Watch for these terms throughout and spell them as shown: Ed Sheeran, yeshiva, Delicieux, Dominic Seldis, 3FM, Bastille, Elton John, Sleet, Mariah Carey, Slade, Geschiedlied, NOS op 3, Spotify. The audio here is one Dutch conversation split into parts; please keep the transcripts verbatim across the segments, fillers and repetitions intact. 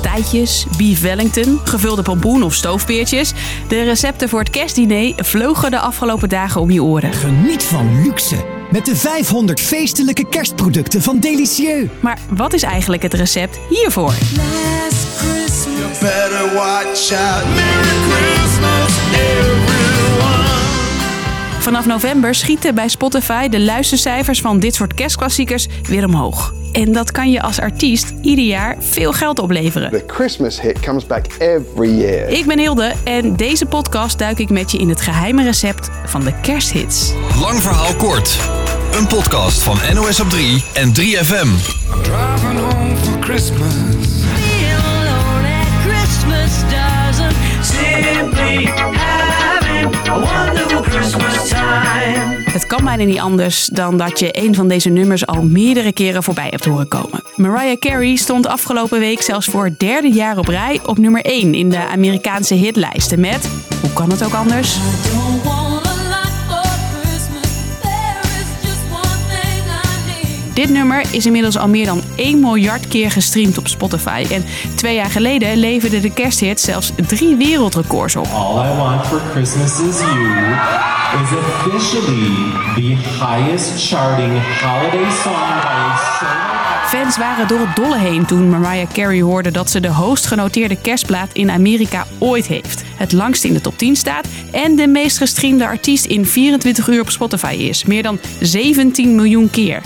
pastijtjes, beef wellington, gevulde pompoen of stoofpeertjes. De recepten voor het kerstdiner vlogen de afgelopen dagen om je oren. Geniet van luxe met de vijfhonderd feestelijke kerstproducten van Delicieux. Maar wat is eigenlijk het recept hiervoor? Last Christmas. You better watch out. Merry Christmas, everyone. Vanaf november schieten bij Spotify de luistercijfers van dit soort kerstklassiekers weer omhoog. En dat kan je als artiest ieder jaar veel geld opleveren. The Christmas hit comes back every year. Ik ben Hilde en deze podcast duik ik met je in het geheime recept van de kersthits. Lang verhaal kort. Een podcast van N O S op drie en drie F M. I'm driving home for Christmas. Feel lonely, Christmas doesn't simply having a wonderful Christmas time. Het kan bijna niet anders dan dat je een van deze nummers al meerdere keren voorbij hebt horen komen. Mariah Carey stond afgelopen week zelfs voor het derde jaar op rij op nummer één in de Amerikaanse hitlijsten met, hoe kan het ook anders? Dit nummer is inmiddels al meer dan één miljard keer gestreamd op Spotify. En twee jaar geleden leverde de kersthit zelfs drie wereldrecords op. All I want for Christmas is you is officially the highest charting holiday song by someone. Fans waren door het dolle heen toen Mariah Carey hoorde dat ze de hoogst genoteerde kerstplaat in Amerika ooit heeft. Het langst in de top tien staat en de meest gestreamde artiest in vierentwintig uur op Spotify is. Meer dan zeventien miljoen keer.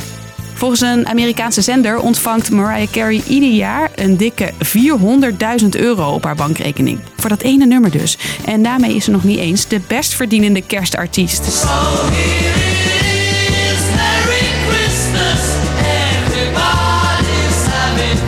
Volgens een Amerikaanse zender ontvangt Mariah Carey ieder jaar een dikke vierhonderdduizend euro op haar bankrekening. Voor dat ene nummer dus. En daarmee is ze nog niet eens de best verdienende kerstartiest. So here it is, Merry Christmas, everybody's having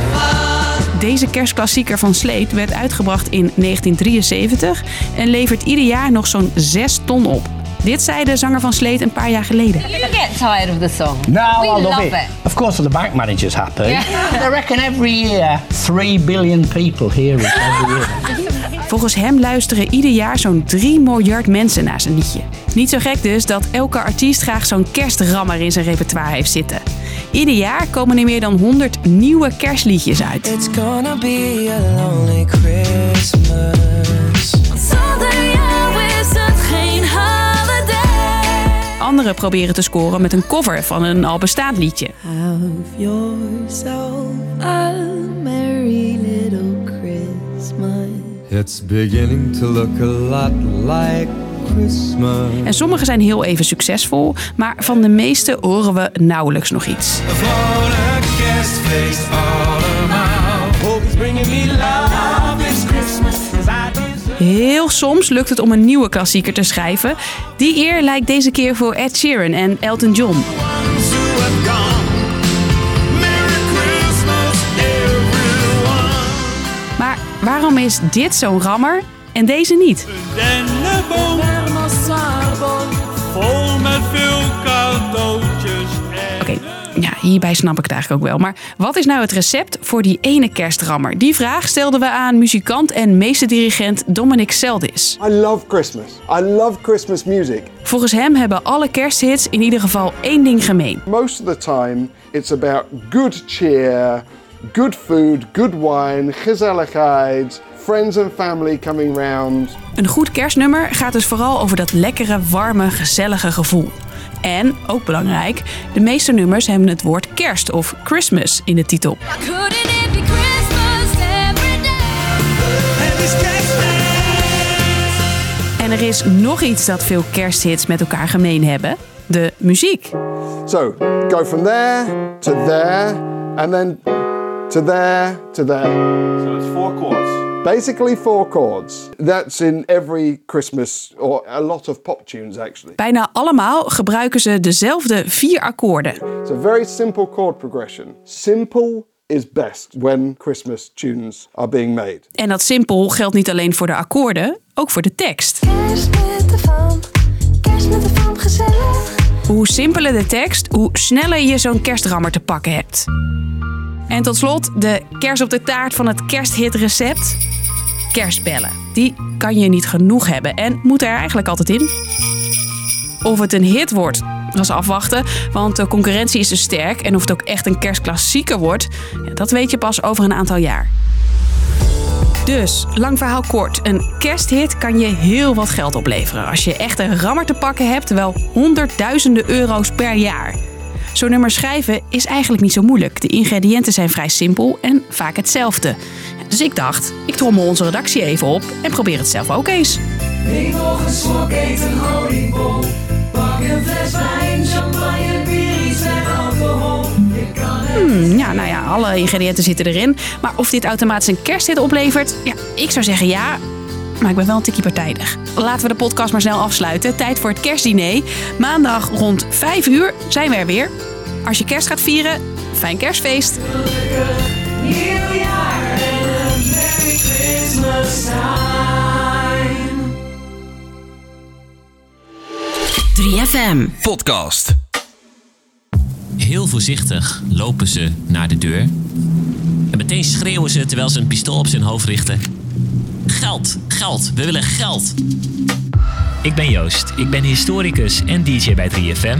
fun. Deze kerstklassieker van Slade werd uitgebracht in negentien drieënzeventig en levert ieder jaar nog zo'n zes ton op. Dit zei de zanger van Sleet een paar jaar geleden. You get tired of the song. No, we I love it. it. Of course, the bank manager's happy. Yeah. I reckon every year, three billion people hear it every year. Volgens hem luisteren ieder jaar zo'n drie miljard mensen naar zijn liedje. Niet zo gek dus dat elke artiest graag zo'n kerstrammer in zijn repertoire heeft zitten. Ieder jaar komen er meer dan honderd nieuwe kerstliedjes uit. It's gonna be a lonely Christmas. Anderen proberen te scoren met een cover van een al bestaand liedje. It's beginning to look a lot like Christmas. En sommige zijn heel even succesvol, maar van de meeste horen we nauwelijks nog iets. Heel soms lukt het om een nieuwe klassieker te schrijven. Die eer lijkt deze keer voor Ed Sheeran en Elton John. Maar waarom is dit zo'n rammer en deze niet? Ja, hierbij snap ik het eigenlijk ook wel. Maar wat is nou het recept voor die ene kerstrammer? Die vraag stelden we aan muzikant en meesterdirigent Dominic Seldis. I love Christmas. I love Christmas music. Volgens hem hebben alle kersthits in ieder geval één ding gemeen. Most of the time it's about good cheer, good food, good wine, gezelligheid, friends and family coming round. Een goed kerstnummer gaat dus vooral over dat lekkere, warme, gezellige gevoel. En, ook belangrijk, de meeste nummers hebben het woord kerst of Christmas in de titel. En er is nog iets dat veel kersthits met elkaar gemeen hebben. De muziek. So, go from there to there and then to there to there. So it's four chords. Basically four chords. That's in every Christmas or a lot of pop tunes actually. Bijna allemaal gebruiken ze dezelfde vier akkoorden. It's a very simple chord progression. Simple is best when Christmas tunes are being made. En dat simpel geldt niet alleen voor de akkoorden, ook voor de tekst. Kerst met de faam, kerst met de faam gezellig. Hoe simpeler de tekst, hoe sneller je zo'n kerstrammer te pakken hebt. En tot slot de kers op de taart van het kersthitrecept. Kerstbellen. Die kan je niet genoeg hebben en moet er eigenlijk altijd in. Of het een hit wordt, dat is afwachten, want de concurrentie is dus sterk. En of het ook echt een kerstklassieker wordt, dat weet je pas over een aantal jaar. Dus, lang verhaal kort, een kersthit kan je heel wat geld opleveren als je echt een rammer te pakken hebt, wel honderdduizenden euro's per jaar. Zo'n nummer schrijven is eigenlijk niet zo moeilijk. De ingrediënten zijn vrij simpel en vaak hetzelfde. Dus ik dacht, ik trommel onze redactie even op en probeer het zelf ook eens. Neem nog een slok, eet een oliebol. Pak een fles wijn, champagne, bier, iets en alcohol. Je kan het... hmm, ja, nou ja, alle ingrediënten zitten erin. Maar of dit automatisch een kersthit oplevert? Ja, ik zou zeggen ja... Maar ik ben wel een tikkie partijdig. Laten we de podcast maar snel afsluiten. Tijd voor het kerstdiner. Maandag rond vijf uur zijn we er weer. Als je kerst gaat vieren, fijn kerstfeest. Gelukkig nieuwjaar en een Merry Christmas time. drie F M Podcast. Heel voorzichtig lopen ze naar de deur. En meteen schreeuwen ze terwijl ze een pistool op zijn hoofd richten. Geld, geld, we willen geld. Ik ben Joost, ik ben historicus en D J bij drie F M.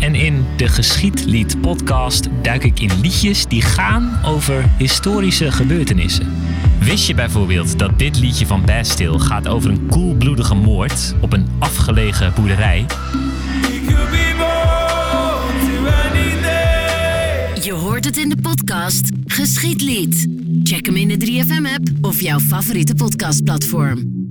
En in de Geschiedlied podcast duik ik in liedjes die gaan over historische gebeurtenissen. Wist je bijvoorbeeld dat dit liedje van Bastille gaat over een koelbloedige moord op een afgelegen boerderij? Je hoort het in de podcast Geschiedlied. Check hem in de drie F M app of jouw favoriete podcastplatform.